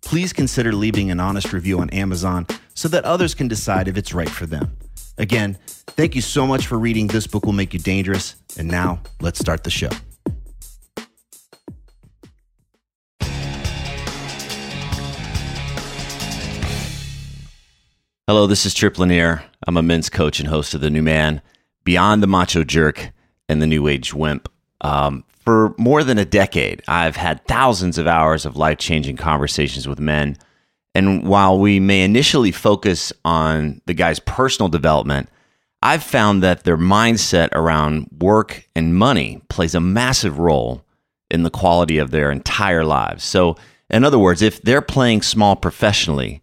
please consider leaving an honest review on Amazon so that others can decide if it's right for them. Again, thank you so much for reading This Book Will Make You Dangerous. And now, let's start the show. Hello, this is Tripp Lanier. I'm a men's coach and host of The New Man, Beyond the Macho Jerk and the New Age Wimp. For more than a decade, I've had thousands of hours of life-changing conversations with men. And while we may initially focus on the guy's personal development, I've found that their mindset around work and money plays a massive role in the quality of their entire lives. So, in other words, if they're playing small professionally,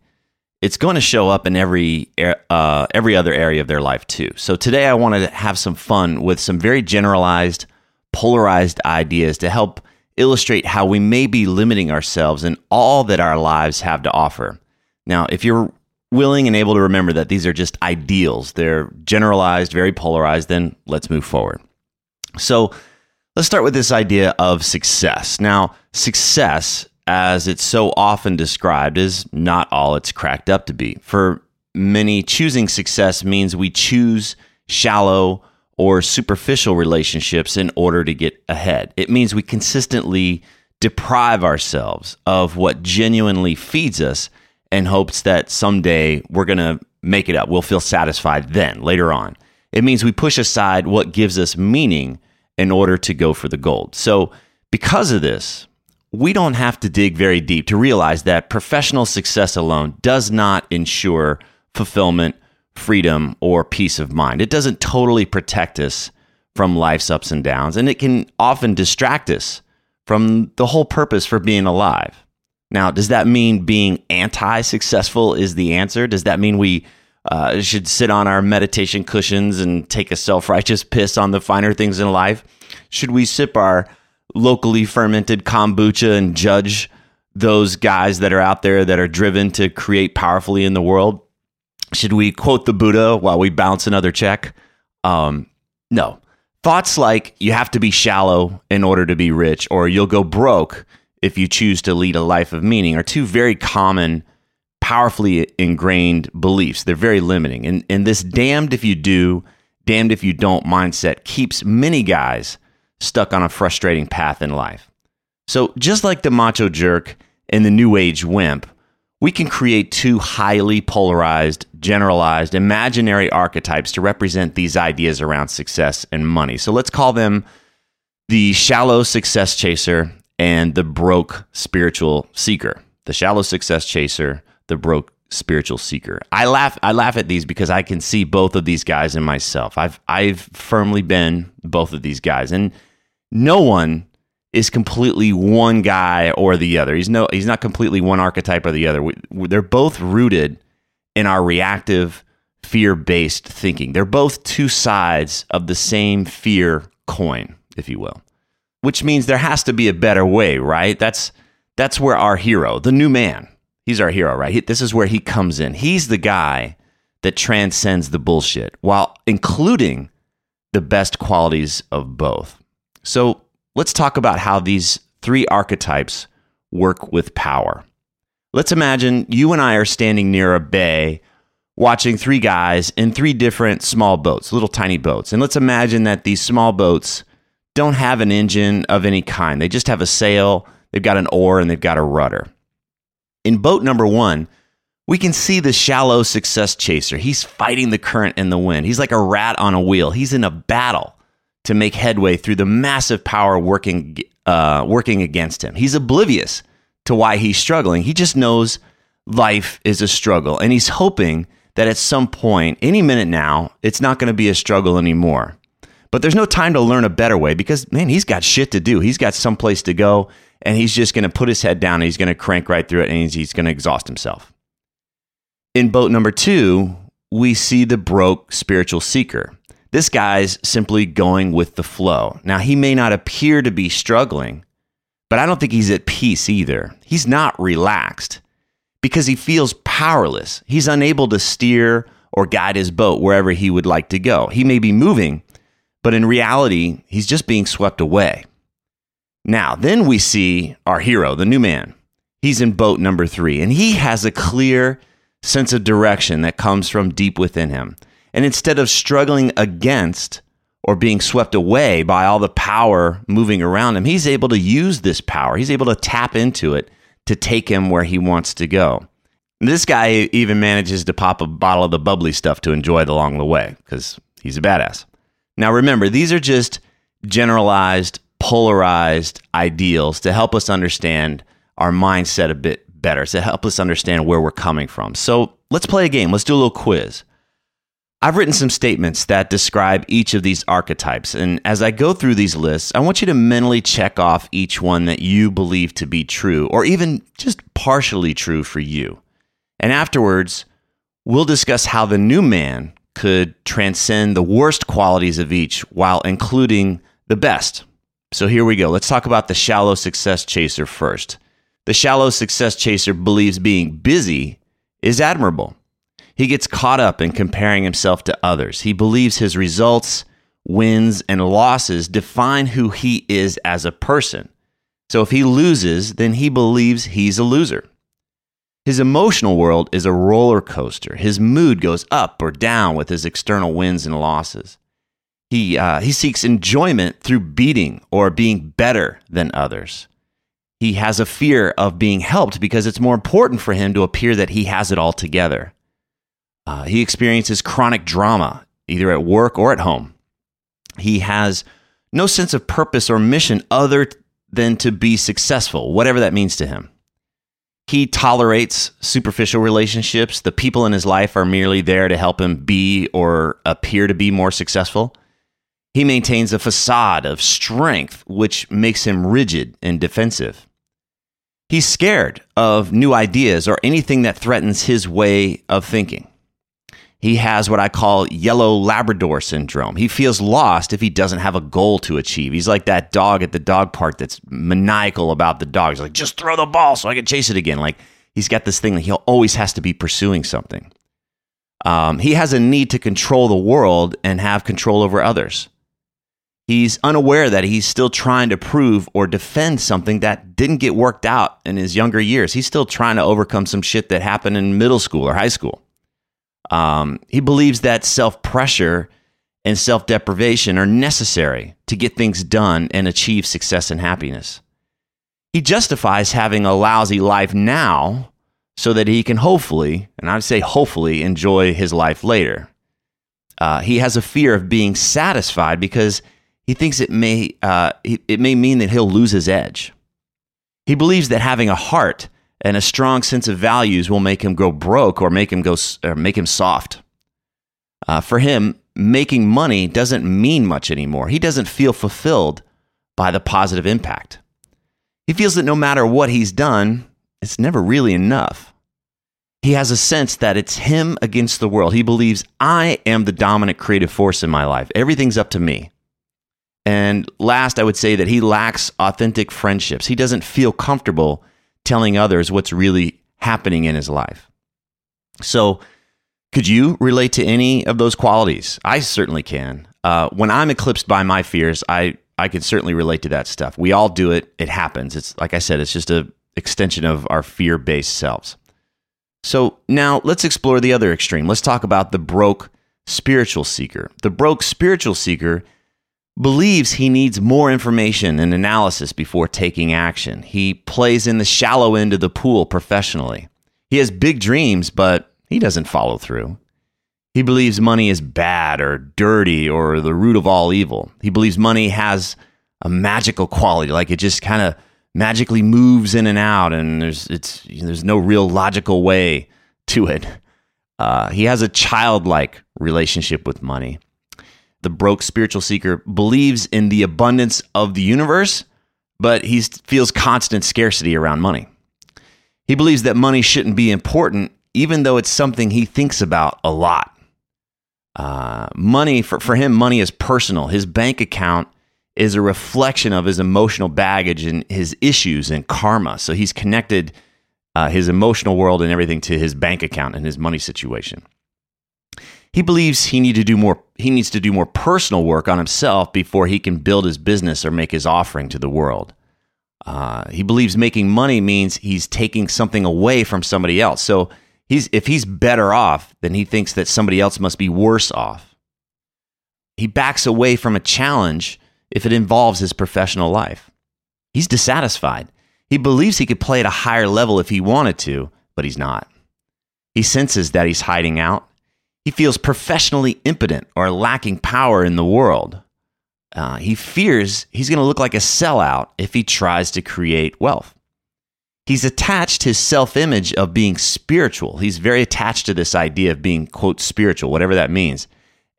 it's going to show up in every other area of their life too. So today I want to have some fun with some very generalized, polarized ideas to help illustrate how we may be limiting ourselves in all that our lives have to offer. Now, if you're willing and able to remember that these are just ideals, they're generalized, very polarized, then let's move forward. So let's start with this idea of success. Now, success, as it's so often described, is not all it's cracked up to be. For many, choosing success means we choose shallow or superficial relationships in order to get ahead. It means we consistently deprive ourselves of what genuinely feeds us in hopes that someday we're going to make it up. We'll feel satisfied then, later on. It means we push aside what gives us meaning in order to go for the gold. So because of this, we don't have to dig very deep to realize that professional success alone does not ensure fulfillment, freedom, or peace of mind. It doesn't totally protect us from life's ups and downs, and it can often distract us from the whole purpose for being alive. Now, does that mean being anti-successful is the answer? Does that mean we should sit on our meditation cushions and take a self-righteous piss on the finer things in life? Should we sip our locally fermented kombucha and judge those guys that are out there that are driven to create powerfully in the world? Should we quote the Buddha while we bounce another check? No. Thoughts like you have to be shallow in order to be rich, or you'll go broke if you choose to lead a life of meaning, are two very common, powerfully ingrained beliefs. They're very limiting. And this damned if you do, damned if you don't mindset keeps many guys stuck on a frustrating path in life. So just like the macho jerk and the new age wimp, we can create two highly polarized, generalized, imaginary archetypes to represent these ideas around success and money. So let's call them the shallow success chaser and the broke spiritual seeker. The shallow success chaser, the broke spiritual seeker. I laugh at these because I can see both of these guys in myself. I've firmly been both of these guys, and no one is completely one guy or the other. He's not completely one archetype or the other. They're both rooted in our reactive, fear-based thinking. They're both two sides of the same fear coin, if you will, which means there has to be a better way, right? That's where our hero, the new man, he's our hero, right? This is where he comes in. He's the guy that transcends the bullshit while including the best qualities of both. So let's talk about how these three archetypes work with power. Let's imagine you and I are standing near a bay watching three guys in three different small boats, little tiny boats. And let's imagine that these small boats don't have an engine of any kind. They just have a sail, they've got an oar, and they've got a rudder. In boat number one, we can see the shallow success chaser. He's fighting the current and the wind. He's like a rat on a wheel. He's in a battle to make headway through the massive power working against him. He's oblivious to why he's struggling. He just knows life is a struggle, and he's hoping that at some point, any minute now, it's not going to be a struggle anymore. But there's no time to learn a better way because, man, he's got shit to do. He's got someplace to go, and he's just going to put his head down, and he's going to crank right through it, and he's going to exhaust himself. In boat number two, we see the broke spiritual seeker. This guy's simply going with the flow. Now, he may not appear to be struggling, but I don't think he's at peace either. He's not relaxed because he feels powerless. He's unable to steer or guide his boat wherever he would like to go. He may be moving, but in reality, he's just being swept away. Now, then we see our hero, the new man. He's in boat number three, and he has a clear sense of direction that comes from deep within him. And instead of struggling against or being swept away by all the power moving around him, he's able to use this power. He's able to tap into it to take him where he wants to go. And this guy even manages to pop a bottle of the bubbly stuff to enjoy it along the way because he's a badass. Now remember, these are just generalized, polarized ideals to help us understand our mindset a bit better, to help us understand where we're coming from. So let's play a game. Let's do a little quiz. I've written some statements that describe each of these archetypes, and as I go through these lists, I want you to mentally check off each one that you believe to be true, or even just partially true for you. And afterwards, we'll discuss how the new man could transcend the worst qualities of each while including the best. So here we go. Let's talk about the shallow success chaser first. The shallow success chaser believes being busy is admirable. He gets caught up in comparing himself to others. He believes his results, wins, and losses define who he is as a person. So if he loses, then he believes he's a loser. His emotional world is a roller coaster. His mood goes up or down with his external wins and losses. He seeks enjoyment through beating or being better than others. He has a fear of being helped because it's more important for him to appear that he has it all together. He experiences chronic drama, either at work or at home. He has no sense of purpose or mission other than to be successful, whatever that means to him. He tolerates superficial relationships. The people in his life are merely there to help him be or appear to be more successful. He maintains a facade of strength, which makes him rigid and defensive. He's scared of new ideas or anything that threatens his way of thinking. He has what I call yellow Labrador syndrome. He feels lost if he doesn't have a goal to achieve. He's like that dog at the dog park that's maniacal about the dog. He's like, just throw the ball so I can chase it again. Like, he's got this thing that he always has to be pursuing something. He has a need to control the world and have control over others. He's unaware that he's still trying to prove or defend something that didn't get worked out in his younger years. He's still trying to overcome some shit that happened in middle school or high school. He believes that self-pressure and self-deprivation are necessary to get things done and achieve success and happiness. He justifies having a lousy life now so that he can hopefully, and I'd say hopefully, enjoy his life later. He has a fear of being satisfied because he thinks it may mean that he'll lose his edge. He believes that having a heart and a strong sense of values will make him go broke or make him soft. For him, making money doesn't mean much anymore. He doesn't feel fulfilled by the positive impact. He feels that no matter what he's done, it's never really enough. He has a sense that it's him against the world. He believes, I am the dominant creative force in my life. Everything's up to me. And last, I would say that he lacks authentic friendships. He doesn't feel comfortable telling others what's really happening in his life. So could you relate to any of those qualities? I certainly can. When I'm eclipsed by my fears, I can certainly relate to that stuff. We all do it. It happens. It's like I said, it's just an extension of our fear-based selves. So now let's explore the other extreme. Let's talk about the broke spiritual seeker. The broke spiritual seeker believes he needs more information and analysis before taking action. He plays in the shallow end of the pool professionally. He has big dreams, but he doesn't follow through. He believes money is bad or dirty or the root of all evil. He believes money has a magical quality, like it just kind of magically moves in and out, and there's no real logical way to it. He has a childlike relationship with money. The broke spiritual seeker believes in the abundance of the universe, but he feels constant scarcity around money. He believes that money shouldn't be important, even though it's something he thinks about a lot. Money, for him, money is personal. His bank account is a reflection of his emotional baggage and his issues and karma. So he's connected his emotional world and everything to his bank account and his money situation. He believes he needs to do more personal work on himself before he can build his business or make his offering to the world. He believes making money means he's taking something away from somebody else. So if he's better off, then he thinks that somebody else must be worse off. He backs away from a challenge if it involves his professional life. He's dissatisfied. He believes he could play at a higher level if he wanted to, but he's not. He senses that he's hiding out. He feels professionally impotent or lacking power in the world. He fears he's going to look like a sellout if he tries to create wealth. He's attached his self-image of being spiritual. He's very attached to this idea of being, quote, spiritual, whatever that means.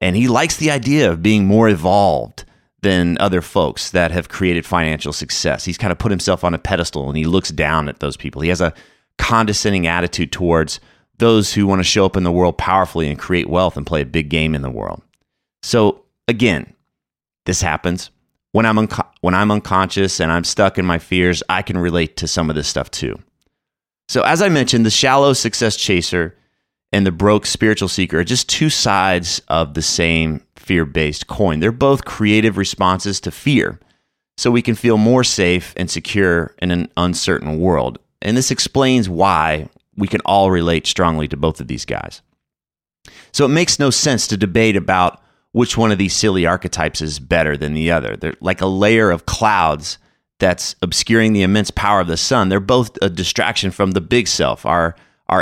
And he likes the idea of being more evolved than other folks that have created financial success. He's kind of put himself on a pedestal and he looks down at those people. He has a condescending attitude towards those who want to show up in the world powerfully and create wealth and play a big game in the world. So again, this happens. When I'm unconscious and I'm stuck in my fears, I can relate to some of this stuff too. So as I mentioned, the shallow success chaser and the broke spiritual seeker are just two sides of the same fear-based coin. They're both creative responses to fear, so we can feel more safe and secure in an uncertain world. And this explains why we can all relate strongly to both of these guys. So it makes no sense to debate about which one of these silly archetypes is better than the other. They're like a layer of clouds that's obscuring the immense power of the sun. They're both a distraction from the big self, our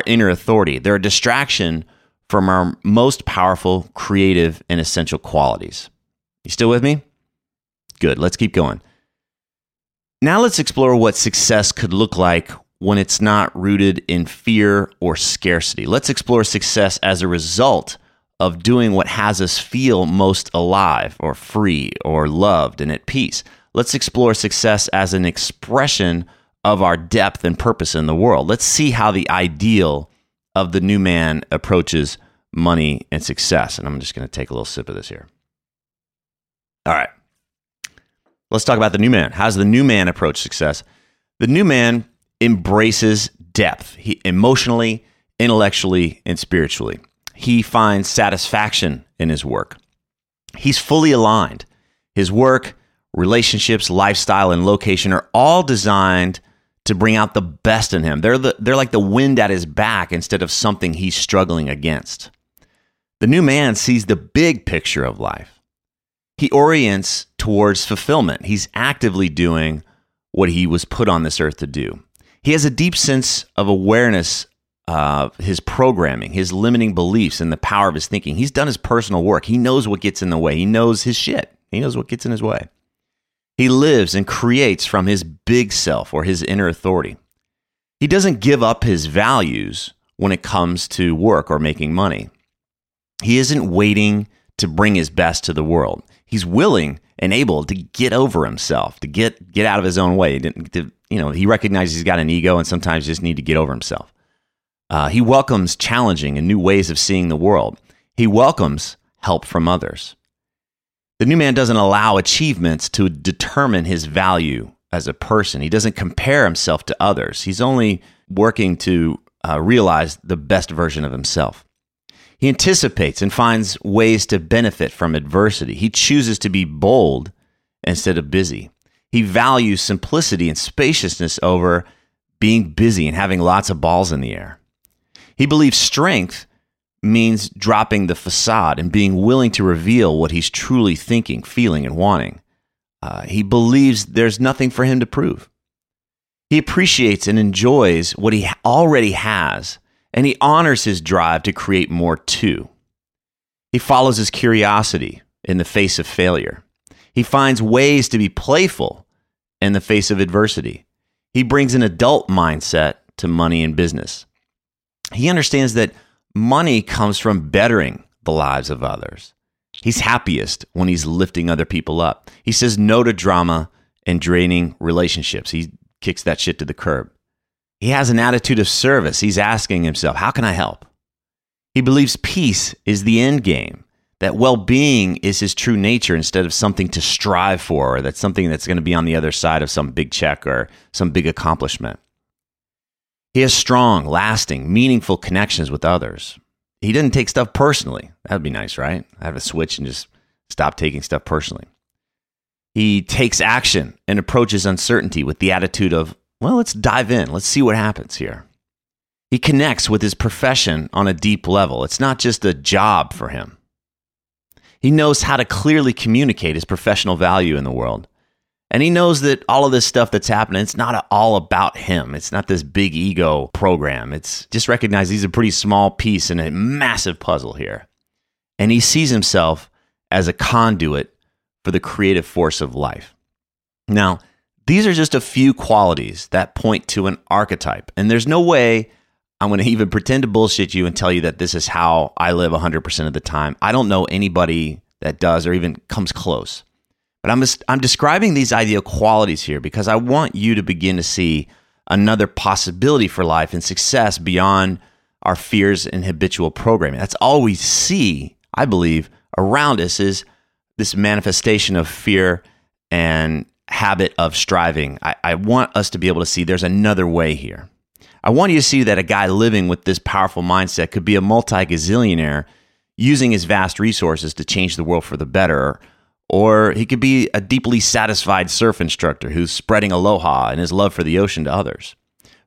inner authority. They're a distraction from our most powerful, creative, and essential qualities. You still with me? Good, let's keep going. Now let's explore what success could look like when it's not rooted in fear or scarcity. Let's explore success as a result of doing what has us feel most alive or free or loved and at peace. Let's explore success as an expression of our depth and purpose in the world. Let's see how the ideal of the new man approaches money and success. And I'm just going to take a little sip of this here. All right. Let's talk about the new man. How does the new man approach success? The new man embraces depth, emotionally, intellectually, and spiritually. He finds satisfaction in his work. He's fully aligned. His work, relationships, lifestyle, and location are all designed to bring out the best in him. They're like the wind at his back instead of something he's struggling against. The new man sees the big picture of life. He orients towards fulfillment. He's actively doing what he was put on this earth to do. He has a deep sense of awareness of his programming, his limiting beliefs, and the power of his thinking. He's done his personal work. He knows what gets in the way. He knows his shit. He knows what gets in his way. He lives and creates from his big self or his inner authority. He doesn't give up his values when it comes to work or making money. He isn't waiting to bring his best to the world. He's willing and able to get over himself, to get out of his own way. He recognizes he's got an ego and sometimes just need to get over himself. He welcomes challenging and new ways of seeing the world. He welcomes help from others. The new man doesn't allow achievements to determine his value as a person. He doesn't compare himself to others. He's only working to realize the best version of himself. He anticipates and finds ways to benefit from adversity. He chooses to be bold instead of busy. He values simplicity and spaciousness over being busy and having lots of balls in the air. He believes strength means dropping the facade and being willing to reveal what he's truly thinking, feeling, and wanting. He believes there's nothing for him to prove. He appreciates and enjoys what he already has, and he honors his drive to create more too. He follows his curiosity in the face of failure. He finds ways to be playful in the face of adversity. He brings an adult mindset to money and business. He understands that money comes from bettering the lives of others. He's happiest when he's lifting other people up. He says no to drama and draining relationships. He kicks that shit to the curb. He has an attitude of service. He's asking himself, how can I help? He believes peace is the end game, that well-being is his true nature instead of something to strive for, or that's something that's going to be on the other side of some big check or some big accomplishment. He has strong, lasting, meaningful connections with others. He doesn't take stuff personally. That'd be nice, right? I have a switch and just stop taking stuff personally. He takes action and approaches uncertainty with the attitude of, well, let's dive in. Let's see what happens here. He connects with his profession on a deep level. It's not just a job for him. He knows how to clearly communicate his professional value in the world. And he knows that all of this stuff that's happening, it's not all about him. It's not this big ego program. It's just recognize he's a pretty small piece in a massive puzzle here. And he sees himself as a conduit for the creative force of life. Now, these are just a few qualities that point to an archetype. And there's no way I'm going to even pretend to bullshit you and tell you that this is how I live 100% of the time. I don't know anybody that does or even comes close. But I'm describing these ideal qualities here because I want you to begin to see another possibility for life and success beyond our fears and habitual programming. That's all we see, I believe, around us is this manifestation of fear and habit of striving. I want us to be able to see there's another way here. I want you to see that a guy living with this powerful mindset could be a multi-gazillionaire using his vast resources to change the world for the better, or he could be a deeply satisfied surf instructor who's spreading aloha and his love for the ocean to others.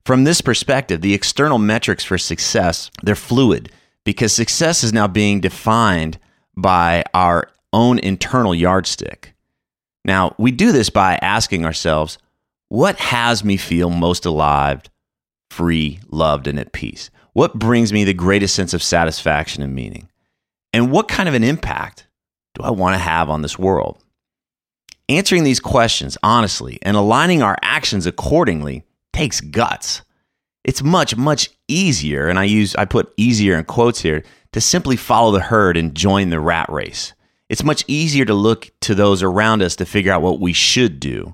From this perspective, the external metrics for success, they're fluid because success is now being defined by our own internal yardstick. Now, we do this by asking ourselves, what has me feel most alive, free, loved, and at peace? What brings me the greatest sense of satisfaction and meaning? And what kind of an impact do I want to have on this world? Answering these questions honestly and aligning our actions accordingly takes guts. It's much, much easier, and I put easier in quotes here, to simply follow the herd and join the rat race. It's much easier to look to those around us to figure out what we should do.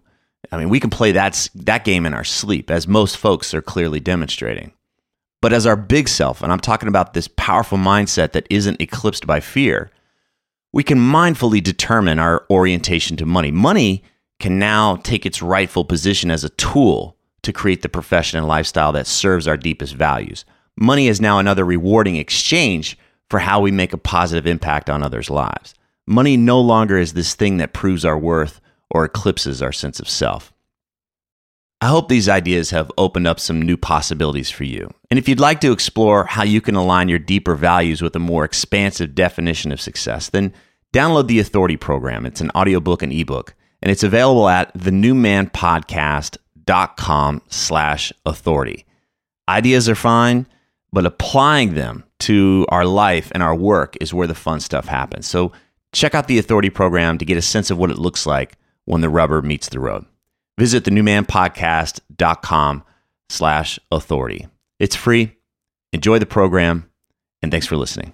I mean, we can play that game in our sleep, as most folks are clearly demonstrating. But as our big self, and I'm talking about this powerful mindset that isn't eclipsed by fear, we can mindfully determine our orientation to money. Money can now take its rightful position as a tool to create the profession and lifestyle that serves our deepest values. Money is now another rewarding exchange for how we make a positive impact on others' lives. Money no longer is this thing that proves our worth or eclipses our sense of self. I hope these ideas have opened up some new possibilities for you. And if you'd like to explore how you can align your deeper values with a more expansive definition of success, then download the Authority Program. It's an audiobook and ebook, and it's available at thenewmanpodcast.com/authority. Ideas are fine, but applying them to our life and our work is where the fun stuff happens. So check out the Authority Program to get a sense of what it looks like when the rubber meets the road. Visit thenewmanpodcast.com/authority. It's free. Enjoy the program, and thanks for listening.